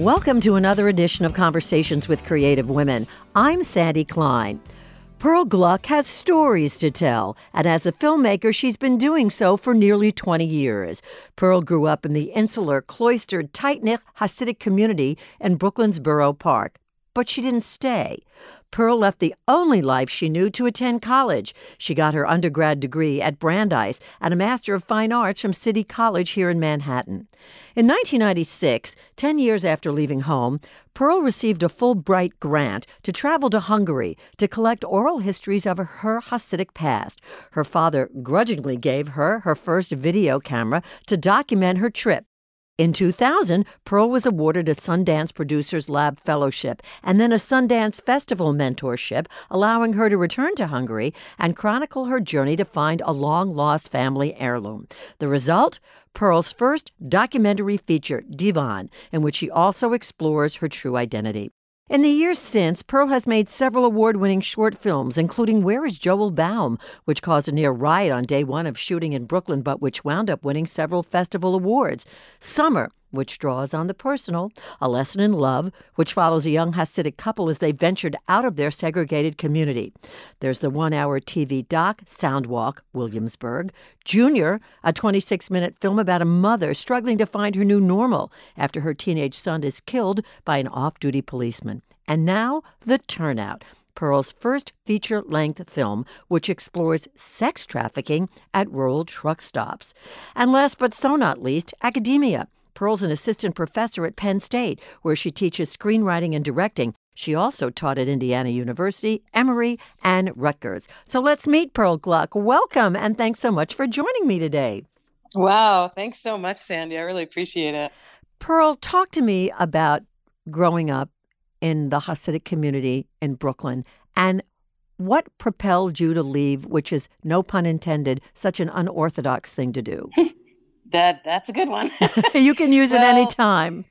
Welcome to another edition of Conversations with Creative Women. I'm Sandy Klein. Pearl Gluck has stories to tell, and as a filmmaker, she's been doing so for nearly 20 years. Pearl grew up in the insular, cloistered, tight-knit Hasidic community in Brooklyn's Borough Park, but she didn't stay. Pearl left the only life she knew to attend college. She got her undergrad degree at Brandeis and a Master of Fine Arts from City College here in Manhattan. In 1996, 10 years after leaving home, Pearl received a Fulbright grant to travel to Hungary to collect oral histories of her Hasidic past. Her father grudgingly gave her her first video camera to document her trip. In 2000, Pearl was awarded a Sundance Producers Lab Fellowship and then a Sundance Festival mentorship, allowing her to return to Hungary and chronicle her journey to find a long-lost family heirloom. The result? Pearl's first documentary feature, Divan, in which she also explores her true identity. In the years since, Pearl has made several award-winning short films, including Where Is Joel Baum?, which caused a near riot on day one of shooting in Brooklyn, but which wound up winning several festival awards. Summer, which draws on the personal. A Lesson in Love, which follows a young Hasidic couple as they ventured out of their segregated community. There's the one-hour TV doc, Soundwalk, Williamsburg. Junior, a 26-minute film about a mother struggling to find her new normal after her teenage son is killed by an off-duty policeman. And now, The Turnout, Pearl's first feature-length film, which explores sex trafficking at rural truck stops. And last but so not least, academia. Pearl's an assistant professor at Penn State, where she teaches screenwriting and directing. She also taught at Indiana University, Emory, and Rutgers. So let's meet Pearl Gluck. Welcome, and thanks so much for joining me today. Wow, thanks so much, Sandy. I really appreciate it. Pearl, talk to me about growing up in the Hasidic community in Brooklyn, and what propelled you to leave, which is, no pun intended, such an unorthodox thing to do. That's a good one. You can use it any time.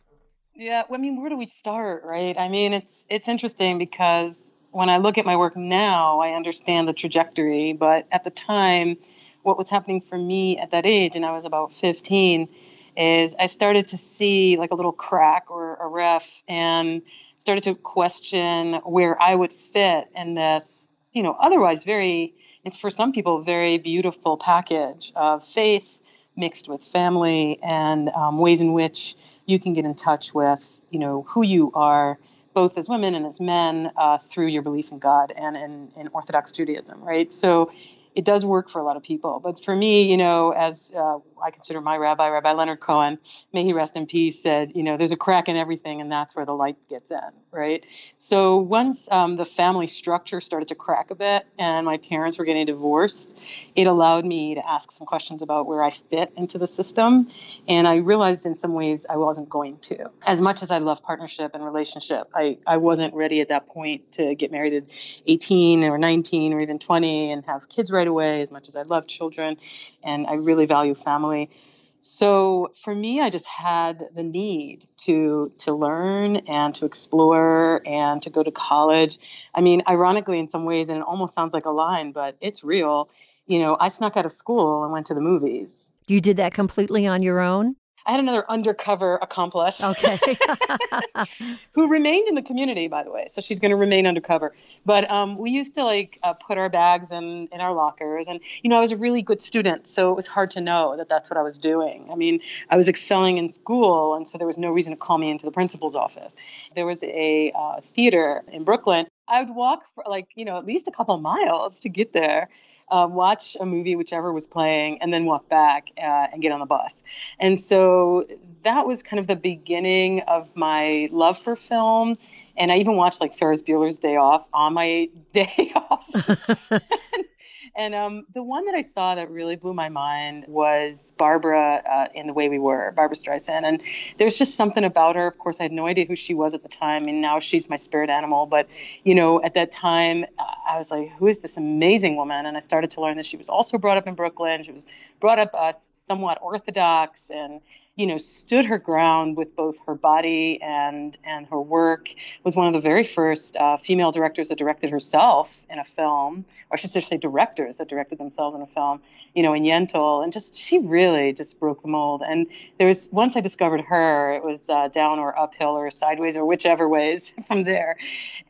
Yeah. I mean, where do we start, right? I mean, it's interesting because when I look at my work now, I understand the trajectory. But at the time, what was happening for me at that age, and I was about 15, is I started to see like a little crack or a riff and started to question where I would fit in this, you know, otherwise very, it's for some people, very beautiful package of faith mixed with family and ways in which you can get in touch with, you know, who you are, both as women and as men, through your belief in God and in Orthodox Judaism, right? So it does work for a lot of people. But for me, you know, as I consider my rabbi, Rabbi Leonard Cohen, may he rest in peace, said, you know, there's a crack in everything and that's where the light gets in, right? So once the family structure started to crack a bit and my parents were getting divorced, it allowed me to ask some questions about where I fit into the system. And I realized in some ways I wasn't going to. As much as I love partnership and relationship, I wasn't ready at that point to get married at 18 or 19 or even 20 and have kids right away, as much as I love children and I really value family. So for me, I just had the need to learn and to explore and to go to college. I mean, ironically, in some ways, and it almost sounds like a line, but it's real. You know, I snuck out of school and went to the movies. You did that completely on your own? I had another undercover accomplice, okay, who remained in the community, by the way. So she's going to remain undercover. But we used to like put our bags in our lockers. And, you know, I was a really good student, so it was hard to know that that's what I was doing. I mean, I was excelling in school, and so there was no reason to call me into the principal's office. There was a theater in Brooklyn. I would walk for like, you know, at least a couple miles to get there, watch a movie, whichever was playing, and then walk back and get on the bus. And so that was kind of the beginning of my love for film. And I even watched like Ferris Bueller's Day Off on my day off. And the one that I saw that really blew my mind was Barbara in The Way We Were, Barbara Streisand. And there's just something about her. Of course, I had no idea who she was at the time, and now she's my spirit animal. But, you know, at that time, I was like, who is this amazing woman? And I started to learn that she was also brought up in Brooklyn. She was brought up somewhat Orthodox and stood her ground with both her body and her work, was one of the very first female directors that directed herself in a film, or I should say directors that directed themselves in a film, in Yentl. And she really just broke the mold. And there was, once I discovered her, it was down or uphill or sideways or whichever ways from there.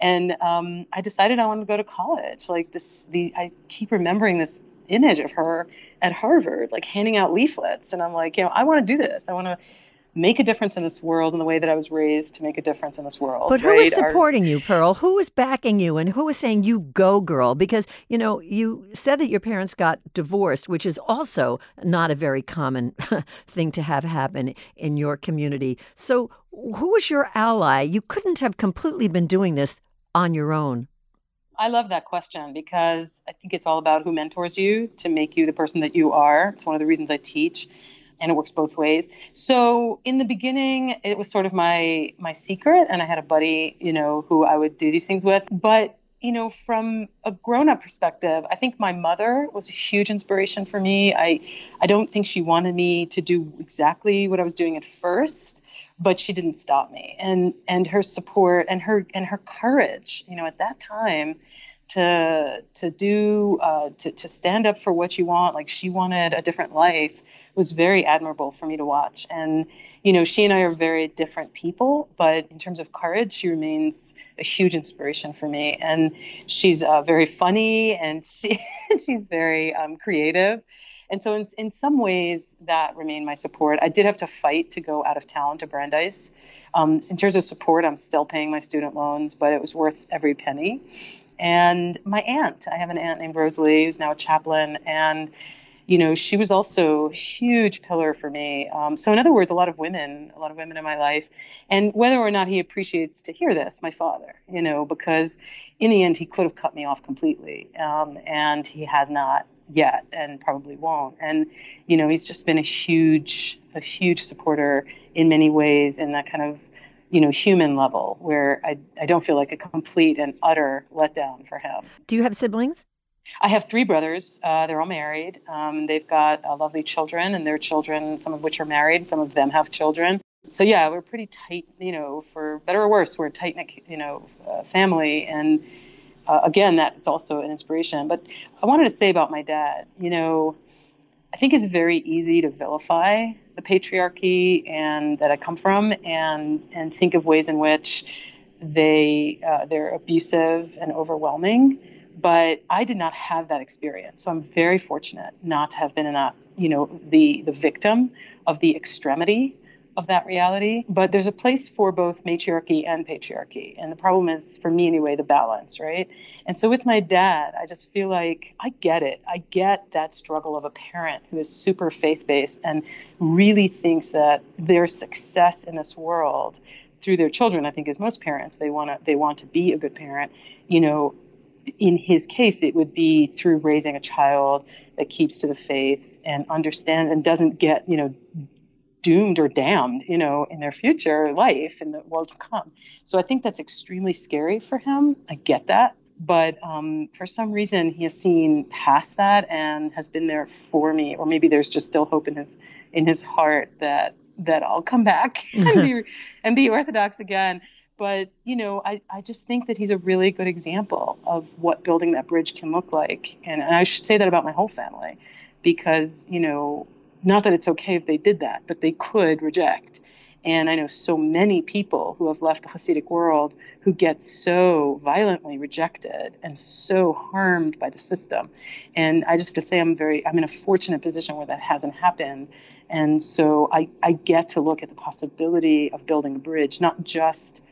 And I decided I wanted to go to college. I keep remembering this image of her at Harvard, handing out leaflets. And I'm like, I want to do this. I want to make a difference in this world in the way that I was raised to make a difference in this world. But who was supporting you, Pearl? Who was backing you? And who was saying, you go, girl? Because, you said that your parents got divorced, which is also not a very common thing to have happen in your community. So who was your ally? You couldn't have completely been doing this on your own. I love that question because I think it's all about who mentors you to make you the person that you are. It's one of the reasons I teach, and it works both ways. So in the beginning, it was sort of my secret, and I had a buddy, who I would do these things with. But, from a grown-up perspective, I think my mother was a huge inspiration for me. I don't think she wanted me to do exactly what I was doing at first, but she didn't stop me, and her support and her courage, at that time to stand up for what you want. Like, she wanted a different life, was very admirable for me to watch. And, she and I are very different people, but in terms of courage, she remains a huge inspiration for me. And she's very funny, and she's very creative. And so in some ways, that remained my support. I did have to fight to go out of town to Brandeis. In terms of support, I'm still paying my student loans, but it was worth every penny. And my aunt, I have an aunt named Rosalie, who's now a chaplain, and she was also a huge pillar for me. So in other words, a lot of women in my life. And whether or not he appreciates to hear this, my father, because in the end, he could have cut me off completely, and he has not yet, and probably won't. And, he's just been a huge supporter in many ways, in that kind of, human level, where I don't feel like a complete and utter letdown for him. Do you have siblings? I have three brothers. They're all married. They've got lovely children, and their children, some of which are married, some of them have children. So yeah, we're pretty tight, for better or worse, we're a tight-knit, family. And again, that's also an inspiration. But I wanted to say about my dad, I think it's very easy to vilify the patriarchy and that I come from, and think of ways in which they're abusive and overwhelming. But I did not have that experience. So I'm very fortunate not to have been in that, the victim of the extremity of that reality. But there's a place for both matriarchy and patriarchy. And the problem is, for me anyway, the balance, right? And so with my dad, I just feel like I get it. I get that struggle of a parent who is super faith-based and really thinks that their success in this world through their children, I think as most parents, they want to be a good parent. In his case, it would be through raising a child that keeps to the faith and understands and doesn't get, doomed or damned, in their future life, in the world to come. So I think that's extremely scary for him. I get that. But for some reason, he has seen past that and has been there for me. Or maybe there's just still hope in his heart that I'll come back and be Orthodox again. But, I just think that he's a really good example of what building that bridge can look like. And I should say that about my whole family, because, not that it's okay if they did that, but they could reject. And I know so many people who have left the Hasidic world who get so violently rejected and so harmed by the system. And I just have to say I'm in a fortunate position where that hasn't happened. And so I get to look at the possibility of building a bridge, not just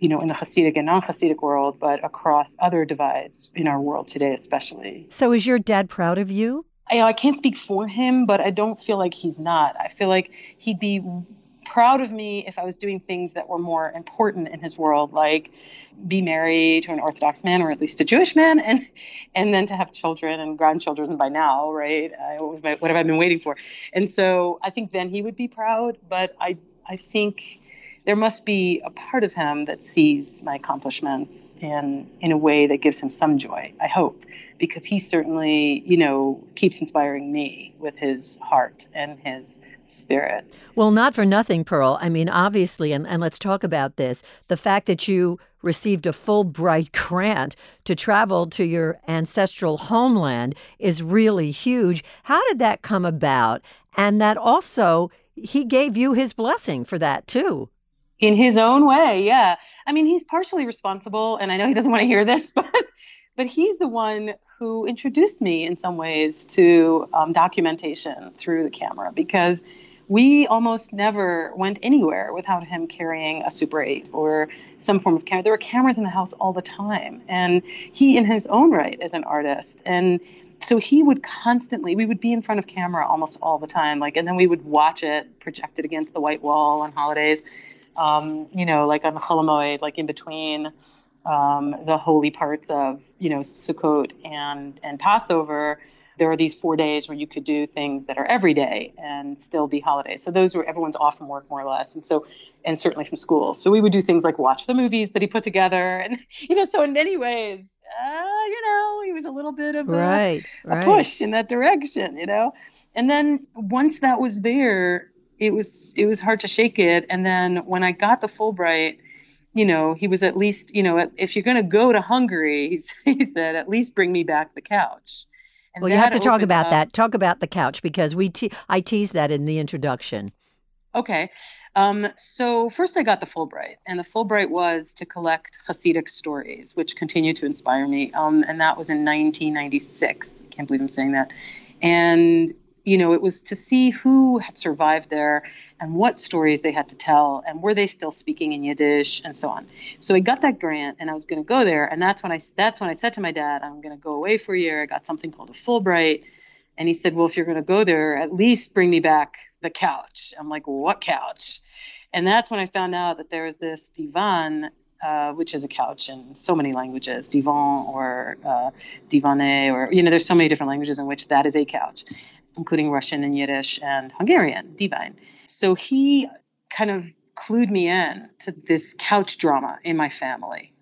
in the Hasidic and non-Hasidic world, but across other divides in our world today, especially. So is your dad proud of you? I can't speak for him, but I don't feel like he's not. I feel like he'd be proud of me if I was doing things that were more important in his world, like be married to an Orthodox man, or at least a Jewish man, and then to have children and grandchildren by now, right? What have I been waiting for? And so I think then he would be proud, but I think there must be a part of him that sees my accomplishments in a way that gives him some joy, I hope, because he certainly, you know, keeps inspiring me with his heart and his spirit. Well, not for nothing, Pearl. I mean, obviously, and let's talk about this, the fact that you received a Fulbright grant to travel to your ancestral homeland is really huge. How did that come about? And that also, he gave you his blessing for that, too. In his own way, yeah. I mean, he's partially responsible, and I know he doesn't want to hear this, but he's the one who introduced me in some ways to documentation through the camera, because we almost never went anywhere without him carrying a Super 8 or some form of camera. There were cameras in the house all the time. And he, in his own right, is an artist. And so he would constantly, we would be in front of camera almost all the time. Like, and then we would watch it projected against the white wall on holidays, you know, like on the Cholamoy, like in between the holy parts of, you know, Sukkot and Passover. There are these 4 days where you could do things that are every day and still be holidays. So those were, everyone's off from work more or less. And so, and certainly from school. So we would do things like watch the movies that he put together. And, you know, so in many ways, you know, he was a little bit of a push in that direction, you know. And then once that was there, it was hard to shake it. And then when I got the Fulbright, you know, he was at least, you know, if you're going to go to Hungary, he said, at least bring me back the couch. And well, you have to talk about that. Talk about the couch, because I teased that in the introduction. Okay. So first I got the Fulbright, and the Fulbright was to collect Hasidic stories, which continue to inspire me. And that was in 1996. I can't believe I'm saying that. And, you know, it was to see who had survived there and what stories they had to tell, and were they still speaking in Yiddish and so on. So I got that grant, and I was going to go there. And that's when I said to my dad, I'm going to go away for a year. I got something called a Fulbright. And he said, well, if you're going to go there, at least bring me back the couch. I'm like, what couch? And that's when I found out that there was this Divan, which is a couch in so many languages, Divan or Divane, or, you know, there's so many different languages in which that is a couch, including Russian and Yiddish and Hungarian, Divan. So he kind of clued me in to this couch drama in my family.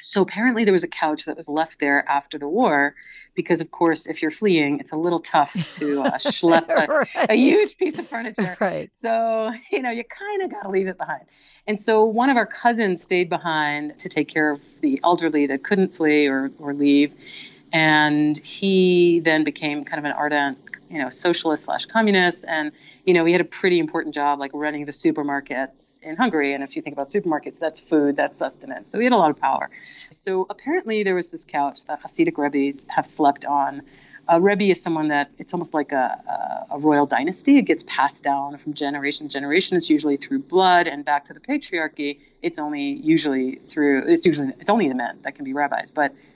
So apparently there was a couch that was left there after the war, because, of course, if you're fleeing, it's a little tough to schlep a huge piece of furniture. Right. So, you know, you kind of got to leave it behind. And so one of our cousins stayed behind to take care of the elderly that couldn't flee or leave. And he then became kind of an ardent, you know, socialist/communist. And, you know, he had a pretty important job, like running the supermarkets in Hungary. And if you think about supermarkets, that's food, that's sustenance. So he had a lot of power. So apparently there was this couch that Hasidic rebbes have slept on. A rebbe is someone that, it's almost like a royal dynasty. It gets passed down from generation to generation. It's usually through blood, and back to the patriarchy, it's only the men that can be rabbis,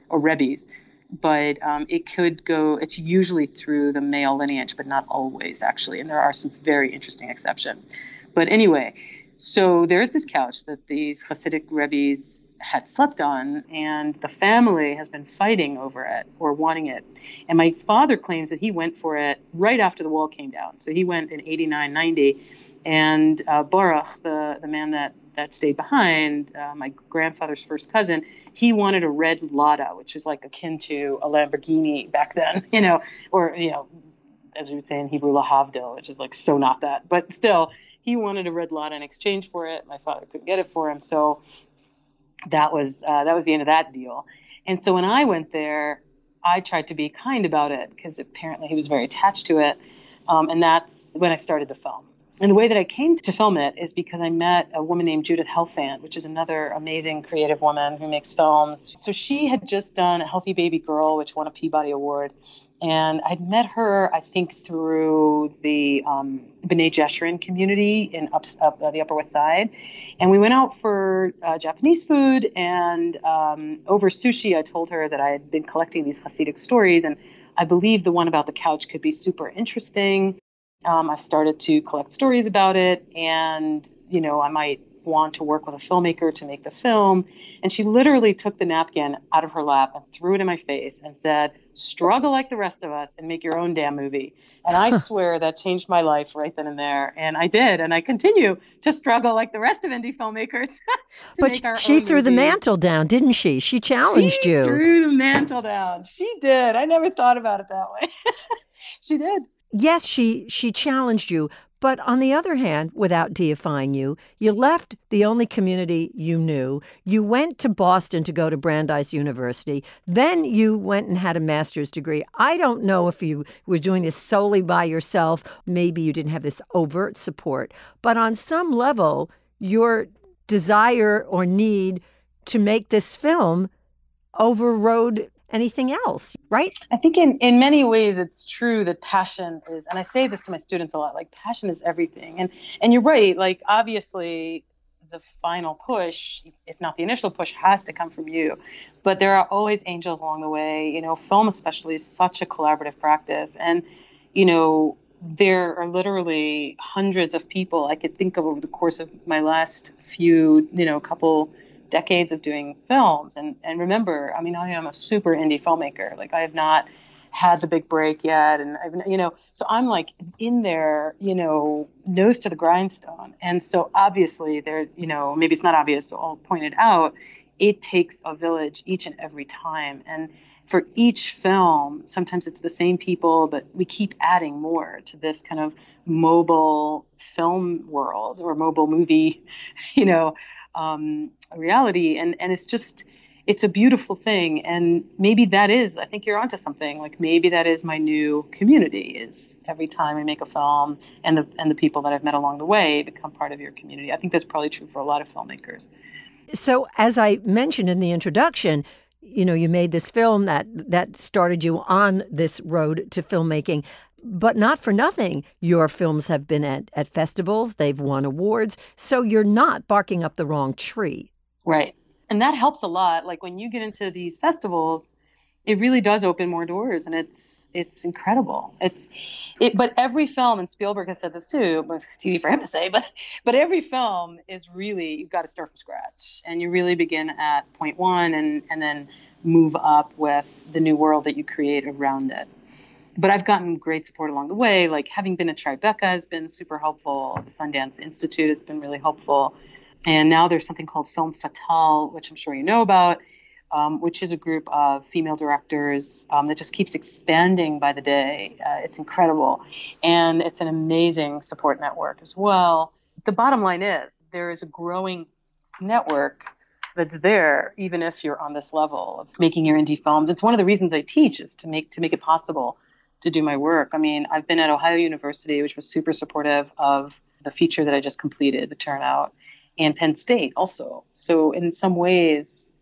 or rebbes. But it's usually through the male lineage, but not always, actually. And there are some very interesting exceptions. But anyway, so there's this couch that these Hasidic rebbes had slept on, and the family has been fighting over it or wanting it. And my father claims that he went for it right after the wall came down. So he went in 89-90, and Baruch, the man that stayed behind, my grandfather's first cousin, he wanted a red Lada, which is like akin to a Lamborghini back then, you know, or, you know, as we would say in Hebrew, lahavdil, which is like so not that. But still, he wanted a red Lada in exchange for it. My father couldn't get it for him. So that was the end of that deal. And so when I went there, I tried to be kind about it, because apparently he was very attached to it. And that's when I started the film. And the way that I came to film it is because I met a woman named Judith Helfand, which is another amazing creative woman who makes films. So she had just done A Healthy Baby Girl, which won a Peabody Award. And I'd met her, I think, through the B'nai Jeshurun community in the Upper West Side. And we went out for Japanese food. And over sushi, I told her that I had been collecting these Hasidic stories. And I believed the one about the couch could be super interesting. I started to collect stories about it, and, you know, I might want to work with a filmmaker to make the film. And she literally took the napkin out of her lap and threw it in my face and said, struggle like the rest of us and make your own damn movie. And I swear that changed my life right then and there. And I did. And I continue to struggle like the rest of indie filmmakers. But she threw the mantle down, didn't she? She challenged you. She threw the mantle down. She did. I never thought about it that way. She did. Yes, she challenged you. But on the other hand, without deifying you, you left the only community you knew. You went to Boston to go to Brandeis University. Then you went and had a master's degree. I don't know if you were doing this solely by yourself. Maybe you didn't have this overt support. But on some level, your desire or need to make this film overrode anything else, right? I think in many ways it's true that passion is, and I say this to my students a lot, like passion is everything. And you're right, like obviously the final push, if not the initial push, has to come from you. But there are always angels along the way. You know, film especially is such a collaborative practice. And, you know, there are literally hundreds of people I could think of over the course of my last few, you know, couple decades of doing films. And remember, I mean, I am a super indie filmmaker. Like I have not had the big break yet. And I've, you know, so I'm like in there, you know, nose to the grindstone. And so obviously there, you know, maybe it's not obvious, so I'll point it out. It takes a village each and every time. And for each film, sometimes it's the same people, but we keep adding more to this kind of mobile film world or mobile movie, you know, reality. And it's just, it's a beautiful thing. And maybe that is, I think you're onto something, like maybe that is my new community, is every time I make a film and the people that I've met along the way become part of your community. I think that's probably true for a lot of filmmakers. So as I mentioned in the introduction, you know, you made this film that started you on this road to filmmaking. But not for nothing, your films have been at festivals, they've won awards, so you're not barking up the wrong tree. Right. And that helps a lot. Like when you get into these festivals, it really does open more doors, and it's incredible. But every film, and Spielberg has said this too, but it's easy for him to say, but every film is really, you've got to start from scratch, and you really begin at point one and then move up with the new world that you create around it. But I've gotten great support along the way. Like having been at Tribeca has been super helpful. The Sundance Institute has been really helpful. And now there's something called Film Fatale, which I'm sure you know about, which is a group of female directors that just keeps expanding by the day. It's incredible. And it's an amazing support network as well. The bottom line is there is a growing network that's there, even if you're on this level of making your indie films. It's one of the reasons I teach, is to make it possible to do my work. I mean, I've been at Ohio University, which was super supportive of the feature that I just completed, The Turnout, and Penn State also. So in some ways,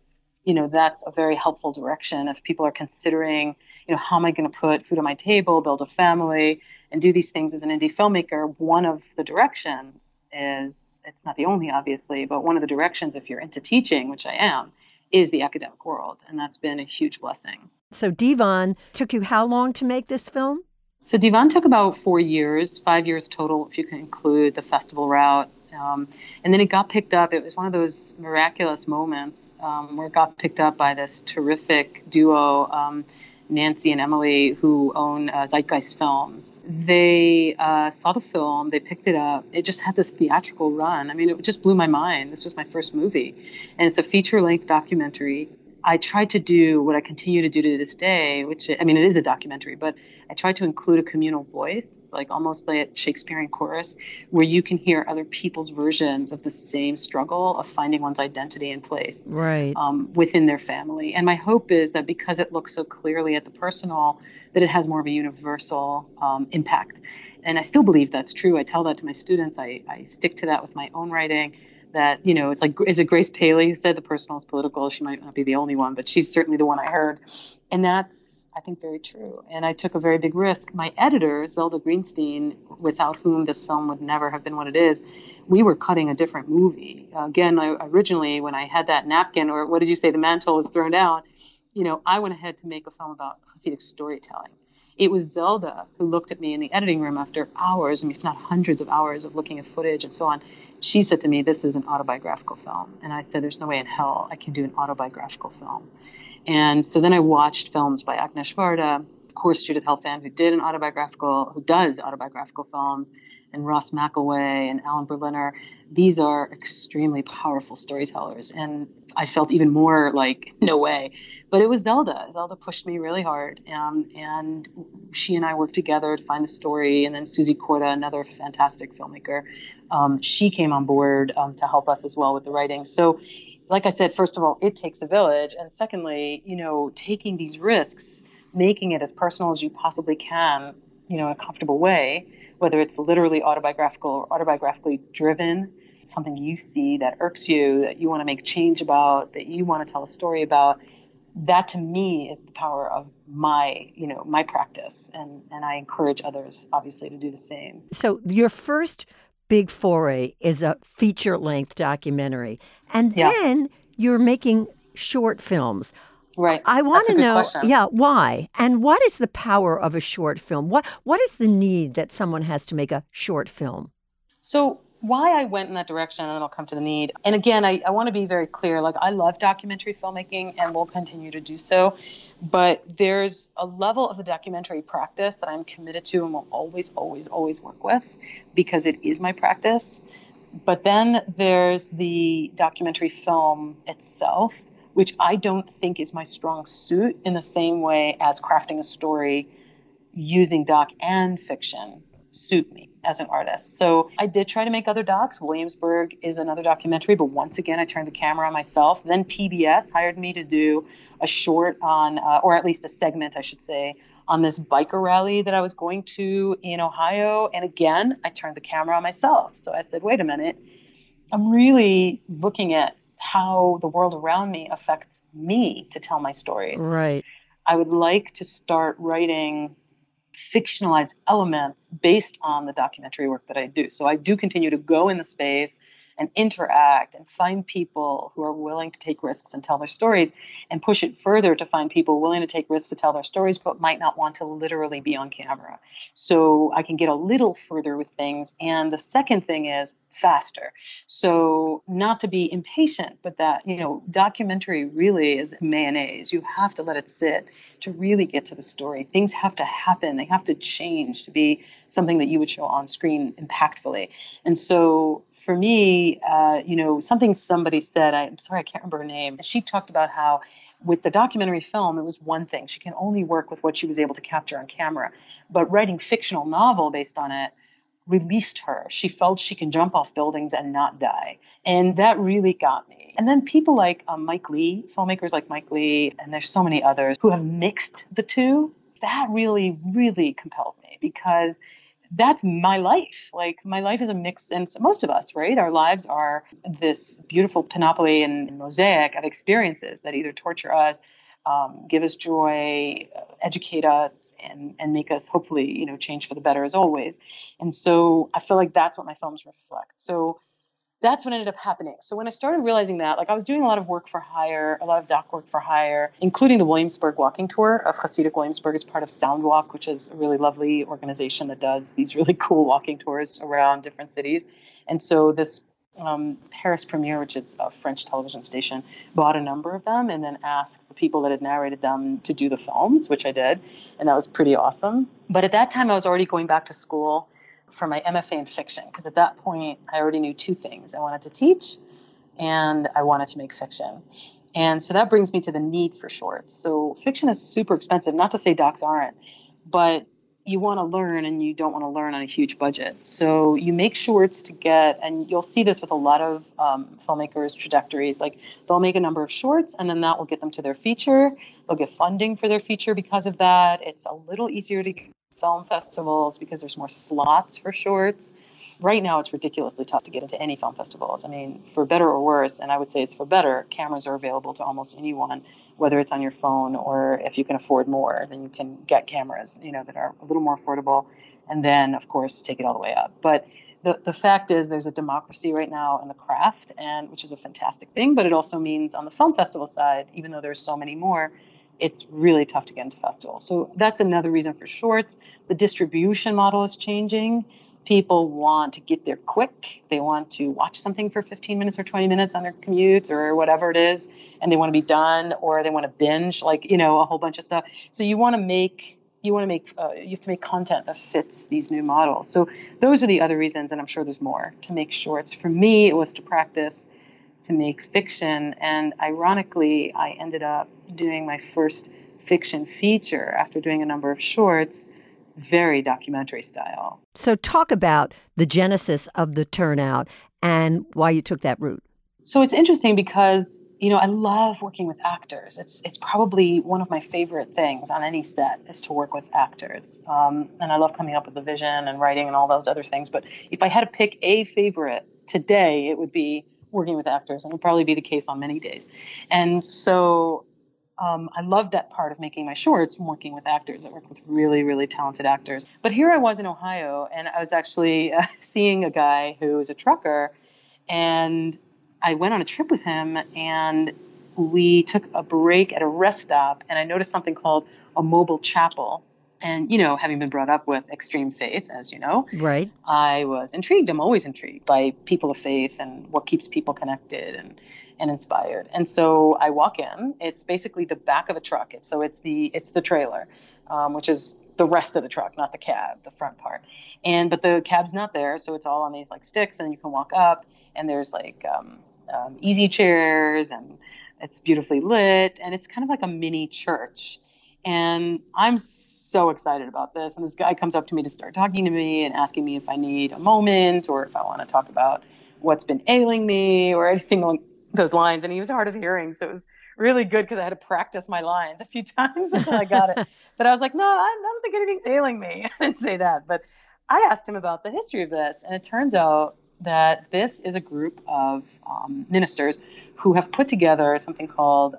you know, that's a very helpful direction if people are considering, you know, how am I going to put food on my table, build a family, and do these things as an indie filmmaker. One of the directions is, it's not the only, obviously, but one of the directions, if you're into teaching, which I am, is the academic world. And that's been a huge blessing. So Divan took you how long to make this film? So Divan took about 4 years, 5 years total, if you can include the festival route. And then it got picked up. It was one of those miraculous moments where it got picked up by this terrific duo, Nancy and Emily, who own Zeitgeist Films. They saw the film. They picked it up. It just had this theatrical run. I mean, it just blew my mind. This was my first movie. And it's a feature-length documentary. I tried to do what I continue to do to this day, which, I mean, it is a documentary, but I tried to include a communal voice, like almost like a Shakespearean chorus, where you can hear other people's versions of the same struggle of finding one's identity and place, right, within their family. And my hope is that because it looks so clearly at the personal, that it has more of a universal impact. And I still believe that's true. I tell that to my students. I stick to that with my own writing. That, you know, it's like, is it Grace Paley who said the personal is political? She might not be the only one, but she's certainly the one I heard. And that's, I think, very true. And I took a very big risk. My editor, Zelda Greenstein, without whom this film would never have been what it is, we were cutting a different movie. Again, originally, when I had that napkin, or what did you say, the mantle was thrown down, you know, I went ahead to make a film about Hasidic storytelling. It was Zelda who looked at me in the editing room after hours, I mean, if not hundreds of hours of looking at footage and so on. She said to me, this is an autobiographical film. And I said, there's no way in hell I can do an autobiographical film. And so then I watched films by Agnes Varda, of course, Judith Helfand, who does autobiographical films, and Ross McElway and Alan Berliner. These are extremely powerful storytellers. And I felt even more like, no way. But it was Zelda. Zelda pushed me really hard. And she and I worked together to find the story. And then Susie Corda, another fantastic filmmaker, she came on board to help us as well with the writing. So, like I said, first of all, it takes a village. And secondly, you know, taking these risks, making it as personal as you possibly can, you know, in a comfortable way, whether it's literally autobiographical or autobiographically driven, something you see that irks you, that you want to make change about, that you want to tell a story about. That to me is the power of my, you know, my practice. And I encourage others, obviously, to do the same. So your first big foray is a feature-length documentary. And then you're making short films. Right. I want to know, why? And what is the power of a short film? What is the need that someone has to make a short film? So why I went in that direction, and then I'll come to the need. And again, I want to be very clear. Like, I love documentary filmmaking and will continue to do so. But there's a level of the documentary practice that I'm committed to and will always, always, always work with because it is my practice. But then there's the documentary film itself, which I don't think is my strong suit in the same way as crafting a story using doc and fiction suit me as an artist. So I did try to make other docs. Williamsburg is another documentary, but once again, I turned the camera on myself. Then PBS hired me to do a short on, or at least a segment, I should say, on this biker rally that I was going to in Ohio. And again, I turned the camera on myself. So I said, wait a minute, I'm really looking at how the world around me affects me to tell my stories. Right. I would like to start writing fictionalized elements based on the documentary work that I do. So I do continue to go in the space and interact and find people who are willing to take risks and tell their stories, and push it further to find people willing to take risks to tell their stories but might not want to literally be on camera. So I can get a little further with things. And the second thing is faster. So not to be impatient, but that, you know, documentary really is mayonnaise. You have to let it sit to really get to the story. Things have to happen. They have to change to be something that you would show on screen impactfully. And so for me, you know, something somebody said, I'm sorry, I can't remember her name. She talked about how with the documentary film, it was one thing. She can only work with what she was able to capture on camera. But writing fictional novel based on it released her. She felt she can jump off buildings and not die. And that really got me. And then people like Mike Lee, filmmakers like Mike Lee, and there's so many others who have mixed the two. That really, really compelled me because that's my life. Like, my life is a mix, and most of us, right? Our lives are this beautiful panoply and mosaic of experiences that either torture us, give us joy, educate us, and make us hopefully, you know, change for the better as always. And so I feel like that's what my films reflect. So that's what ended up happening. So when I started realizing that, like, I was doing a lot of work for hire, a lot of doc work for hire, including the Williamsburg walking tour of Hasidic Williamsburg as part of Soundwalk, which is a really lovely organization that does these really cool walking tours around different cities. And so this Paris Premiere, which is a French television station, bought a number of them and then asked the people that had narrated them to do the films, which I did. And that was pretty awesome. But at that time, I was already going back to school for my MFA in fiction, because at that point I already knew two things. I wanted to teach and I wanted to make fiction. And so that brings me to the need for shorts. So fiction is super expensive, not to say docs aren't, but you want to learn and you don't want to learn on a huge budget. So you make shorts to get, and you'll see this with a lot of filmmakers' trajectories, like they'll make a number of shorts and then that will get them to their feature. They'll get funding for their feature because of that. It's a little easier to get film festivals because there's more slots for shorts. Right now, it's ridiculously tough to get into any film festivals. I mean, for better or worse, and I would say it's for better, cameras are available to almost anyone, whether it's on your phone or if you can afford more, then you can get cameras, you know, that are a little more affordable. And then, of course, take it all the way up. But the fact is there's a democracy right now in the craft, and which is a fantastic thing, but it also means on the film festival side, even though there's so many more, it's really tough to get into festivals. So that's another reason for shorts. The distribution model is changing. People want to get there quick. They want to watch something for 15 minutes or 20 minutes on their commutes or whatever it is, and they want to be done, or they want to binge, like, you know, a whole bunch of stuff. So you have to make content that fits these new models. So those are the other reasons, and I'm sure there's more, to make shorts. For me, it was to practice, to make fiction. And ironically, I ended up doing my first fiction feature after doing a number of shorts, very documentary style. So talk about the genesis of The Turnout and why you took that route. So it's interesting because, you know, I love working with actors. It's probably one of my favorite things on any set is to work with actors. And I love coming up with the vision and writing and all those other things. But if I had to pick a favorite today, it would be working with actors, and it'll probably be the case on many days. And so I loved that part of making my shorts and working with actors. I worked with really, really talented actors. But here I was in Ohio, and I was actually seeing a guy who was a trucker, and I went on a trip with him, and we took a break at a rest stop, and I noticed something called a mobile chapel. And, you know, having been brought up with extreme faith, as you know, right, I was intrigued. I'm always intrigued by people of faith and what keeps people connected and inspired. And so I walk in. It's basically the back of a truck. So it's the trailer, which is the rest of the truck, not the cab, the front part. But the cab's not there, so it's all on these, like, sticks, and you can walk up. And there's, like, easy chairs, and it's beautifully lit. And it's kind of like a mini church. And I'm so excited about this. And this guy comes up to me to start talking to me and asking me if I need a moment or if I want to talk about what's been ailing me or anything along those lines. And he was hard of hearing, so it was really good because I had to practice my lines a few times until I got it. But I was like, no, I don't think anything's ailing me. I didn't say that. But I asked him about the history of this. And it turns out that this is a group of ministers who have put together something called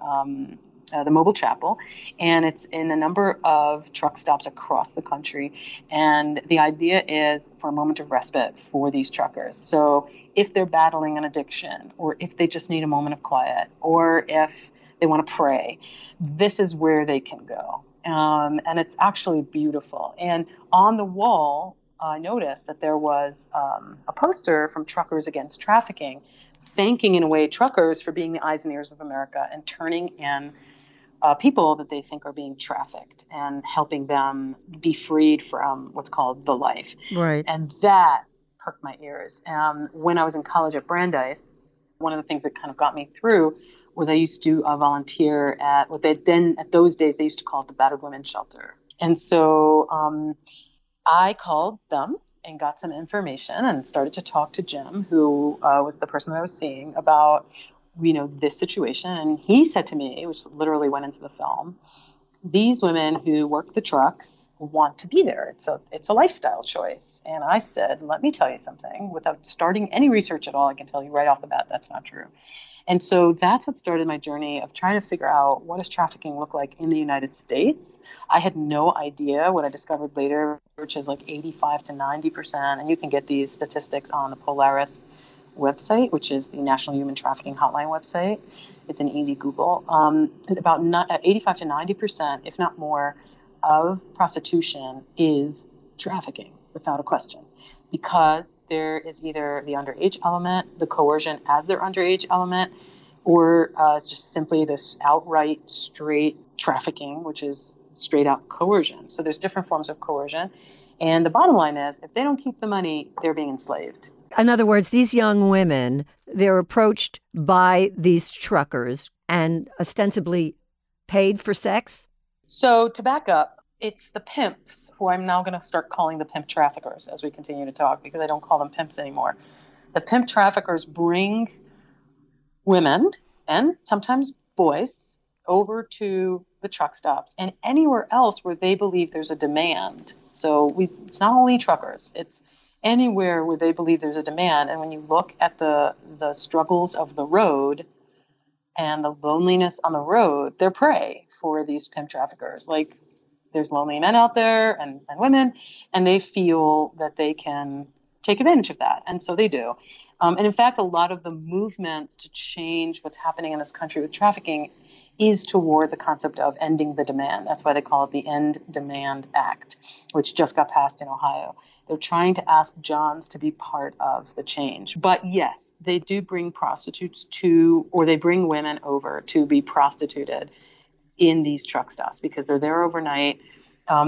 the mobile chapel, and it's in a number of truck stops across the country. And the idea is for a moment of respite for these truckers. So if they're battling an addiction, or if they just need a moment of quiet, or if they want to pray, this is where they can go. And it's actually beautiful. And on the wall, I noticed that there was a poster from Truckers Against Trafficking, thanking, in a way, truckers for being the eyes and ears of America and turning in people that they think are being trafficked and helping them be freed from what's called the life. Right. And that perked my ears. When I was in college at Brandeis, one of the things that kind of got me through was I used to volunteer at what they then, at those days, they used to call it the Battered Women's Shelter. And so I called them and got some information and started to talk to Jim, who was the person that I was seeing, about, you know, this situation. And he said to me, which literally went into the film, these women who work the trucks want to be there. It's a lifestyle choice. And I said, let me tell you something. Without starting any research at all, I can tell you right off the bat that's not true. And so that's what started my journey of trying to figure out, what does trafficking look like in the United States? I had no idea what I discovered later, which is like 85% to 90%. And you can get these statistics on the Polaris website, which is the National Human Trafficking Hotline website. It's an easy Google. About 85% to 90%, if not more, of prostitution is trafficking, without a question, because there is either the underage element, the coercion as their underage element, or it's just simply this outright straight trafficking, which is straight out coercion. So there's different forms of coercion. And the bottom line is, if they don't keep the money, they're being enslaved. In other words, these young women, they're approached by these truckers and ostensibly paid for sex? So to back up, it's the pimps, who I'm now going to start calling the pimp traffickers as we continue to talk, because I don't call them pimps anymore. The pimp traffickers bring women and sometimes boys over to the truck stops and anywhere else where they believe there's a demand. So it's not only truckers, it's anywhere where they believe there's a demand. And when you look at the struggles of the road and the loneliness on the road, they're prey for these pimp traffickers. Like, there's lonely men out there and women, and they feel that they can take advantage of that. And so they do. And in fact, a lot of the movements to change what's happening in this country with trafficking is toward the concept of ending the demand. That's why they call it the End Demand Act, which just got passed in Ohio. They're trying to ask Johns to be part of the change. But yes, they do bring prostitutes to, or they bring women over to be prostituted in these truck stops because they're there overnight.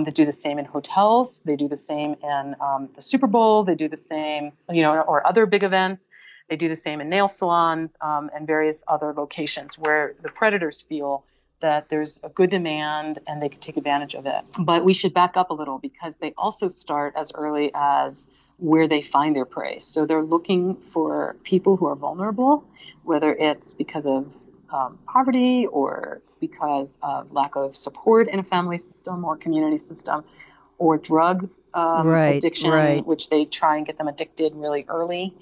They do the same in hotels. They do the same in the Super Bowl. They do the same, or other big events. They do the same in nail salons and various other locations where the predators feel that there's a good demand and they can take advantage of it. But we should back up a little because they also start as early as where they find their prey. So they're looking for people who are vulnerable, whether it's because of poverty or because of lack of support in a family system or community system or drug addiction, which they try and get them addicted really early.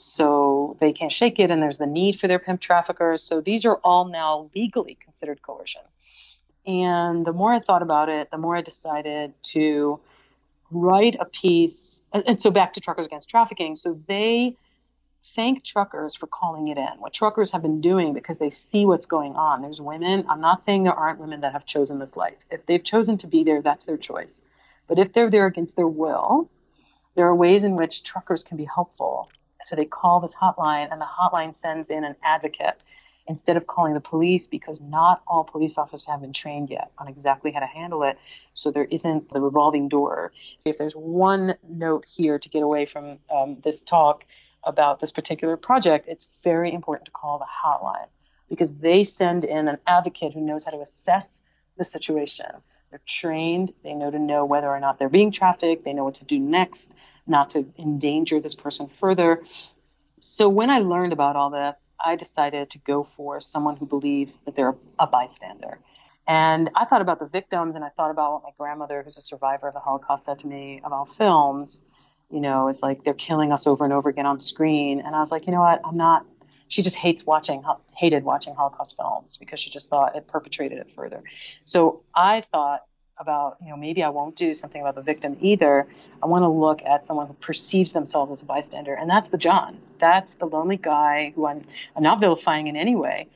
So they can't shake it, and there's the need for their pimp traffickers. So these are all now legally considered coercion. And the more I thought about it, the more I decided to write a piece. And so back to Truckers Against Trafficking. So they thank truckers for calling it in, what truckers have been doing because they see what's going on. There's women. I'm not saying there aren't women that have chosen this life. If they've chosen to be there, that's their choice. But if they're there against their will, there are ways in which truckers can be helpful. So they call this hotline, and the hotline sends in an advocate instead of calling the police because not all police officers have been trained yet on exactly how to handle it. So there isn't the revolving door. So if there's one note here to get away from this talk about this particular project, it's very important to call the hotline because they send in an advocate who knows how to assess the situation. They're trained. They know to know whether or not they're being trafficked. They know what to do next, not to endanger this person further. So when I learned about all this, I decided to go for someone who believes that they're a bystander. And I thought about the victims, and I thought about what my grandmother, who's a survivor of the Holocaust, said to me about films. It's like they're killing us over and over again on screen. And I was like, you know what? I'm not. She just hated watching Holocaust films because she just thought it perpetrated it further. So I thought about, maybe I won't do something about the victim either. I want to look at someone who perceives themselves as a bystander. And that's the John. That's the lonely guy who I'm not vilifying in any way,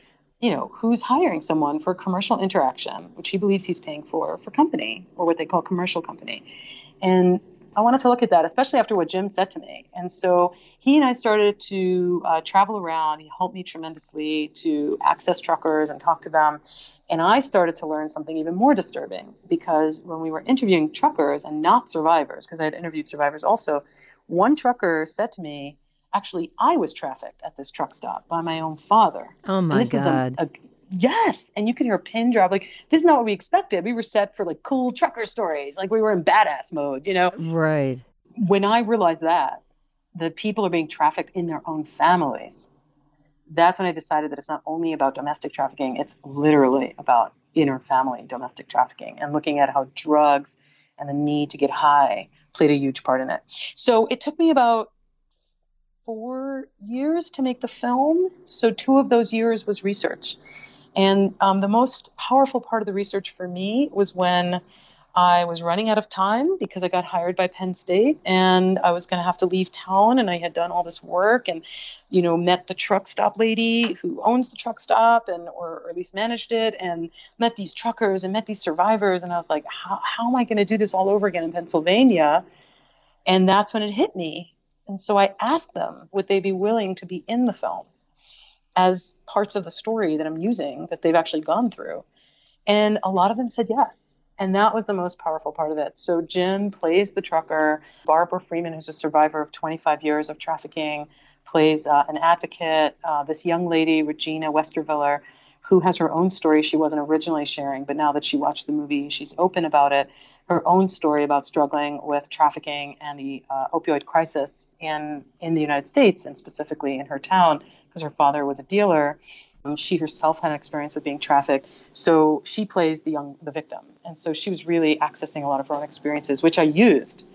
who's hiring someone for commercial interaction, which he believes he's paying for company or what they call commercial company. And I wanted to look at that, especially after what Jim said to me. And so he and I started to travel around. He helped me tremendously to access truckers and talk to them. And I started to learn something even more disturbing because when we were interviewing truckers and not survivors, because I had interviewed survivors also, one trucker said to me, actually, I was trafficked at this truck stop by my own father. Oh, my God. Yes. And you can hear a pin drop. Like, this is not what we expected. We were set for like cool trucker stories. Like we were in badass mode, Right. When I realized that the people are being trafficked in their own families, that's when I decided that it's not only about domestic trafficking. It's literally about inter-family domestic trafficking and looking at how drugs and the need to get high played a huge part in it. So it took me about 4 years to make the film. So 2 of those years was research. And the most powerful part of the research for me was when I was running out of time because I got hired by Penn State and I was going to have to leave town. And I had done all this work and, met the truck stop lady who owns the truck stop or at least managed it and met these truckers and met these survivors. And I was like, how am I going to do this all over again in Pennsylvania? And that's when it hit me. And so I asked them, would they be willing to be in the film as parts of the story that I'm using that they've actually gone through? And a lot of them said yes. And that was the most powerful part of it. So Jim plays the trucker. Barbara Freeman, who's a survivor of 25 years of trafficking, plays an advocate. This young lady, Regina Westerviller, who has her own story she wasn't originally sharing, but now that she watched the movie, she's open about it, her own story about struggling with trafficking and the opioid crisis in the United States and specifically in her town because her father was a dealer. She herself had an experience with being trafficked. So she plays the victim. And so she was really accessing a lot of her own experiences, which I used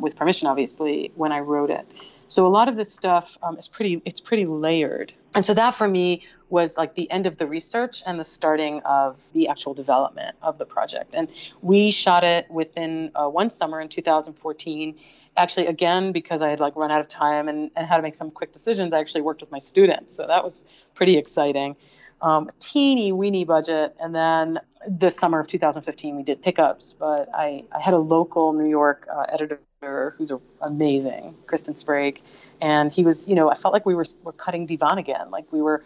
with permission, obviously, when I wrote it. So a lot of this stuff is pretty layered. And so that for me was like the end of the research and the starting of the actual development of the project. And we shot it within one summer in 2014. Actually, again, because I had like run out of time and had to make some quick decisions, I actually worked with my students. So that was pretty exciting. teeny weeny budget. And then the summer of 2015, we did pickups, but I had a local New York editor who's amazing, Kristen Sprague. And he was, you know, I felt like we were cutting Divan again. Like we were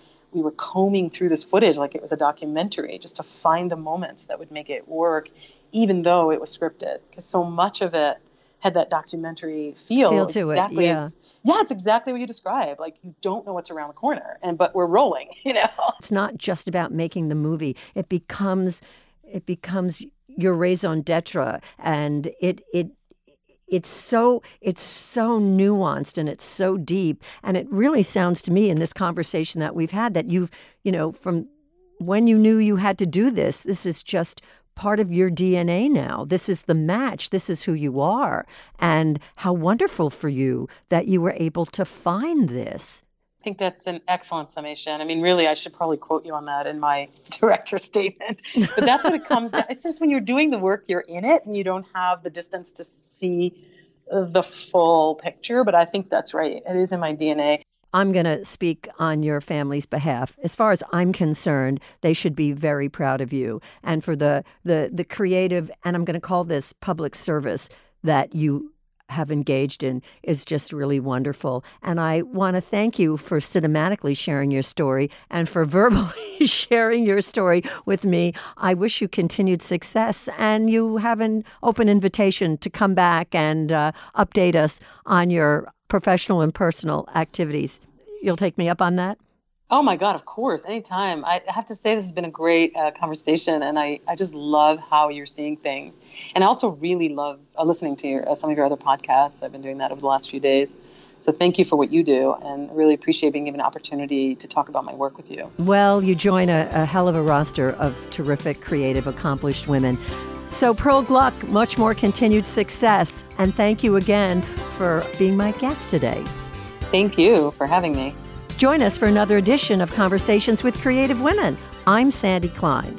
combing through this footage like it was a documentary, just to find the moments that would make it work, even though it was scripted, because so much of it had that documentary feel to exactly it. Yeah. It's exactly what you describe. Like, you don't know what's around the corner, but we're rolling, you know? It's not just about making the movie. It becomes your raison d'etre, and it's so nuanced, and it's so deep, and it really sounds to me in this conversation that we've had that you've, you know, from when you knew you had to do this, this is just part of your DNA now. This is the match. This is who you are. And how wonderful for you that you were able to find this. I think that's an excellent summation. I mean, really, I should probably quote you on that in my director statement. But that's what it comes down. It's just when you're doing the work, you're in it, and you don't have the distance to see the full picture. But I think that's right. It is in my DNA. I'm going to speak on your family's behalf. As far as I'm concerned, they should be very proud of you. And for the creative, and I'm going to call this public service, that you have engaged in is just really wonderful. And I want to thank you for cinematically sharing your story and for verbally sharing your story with me. I wish you continued success, and you have an open invitation to come back and update us on your professional and personal activities. You'll take me up on that? Oh my God, of course, anytime. I have to say, this has been a great conversation, and I just love how you're seeing things. And I also really love listening to some of your other podcasts. I've been doing that over the last few days. So thank you for what you do, and really appreciate being given an opportunity to talk about my work with you. Well, you join a hell of a roster of terrific, creative, accomplished women. So Pearl Gluck, much more continued success. And thank you again for being my guest today. Thank you for having me. Join us for another edition of Conversations with Creative Women. I'm Sandy Klein.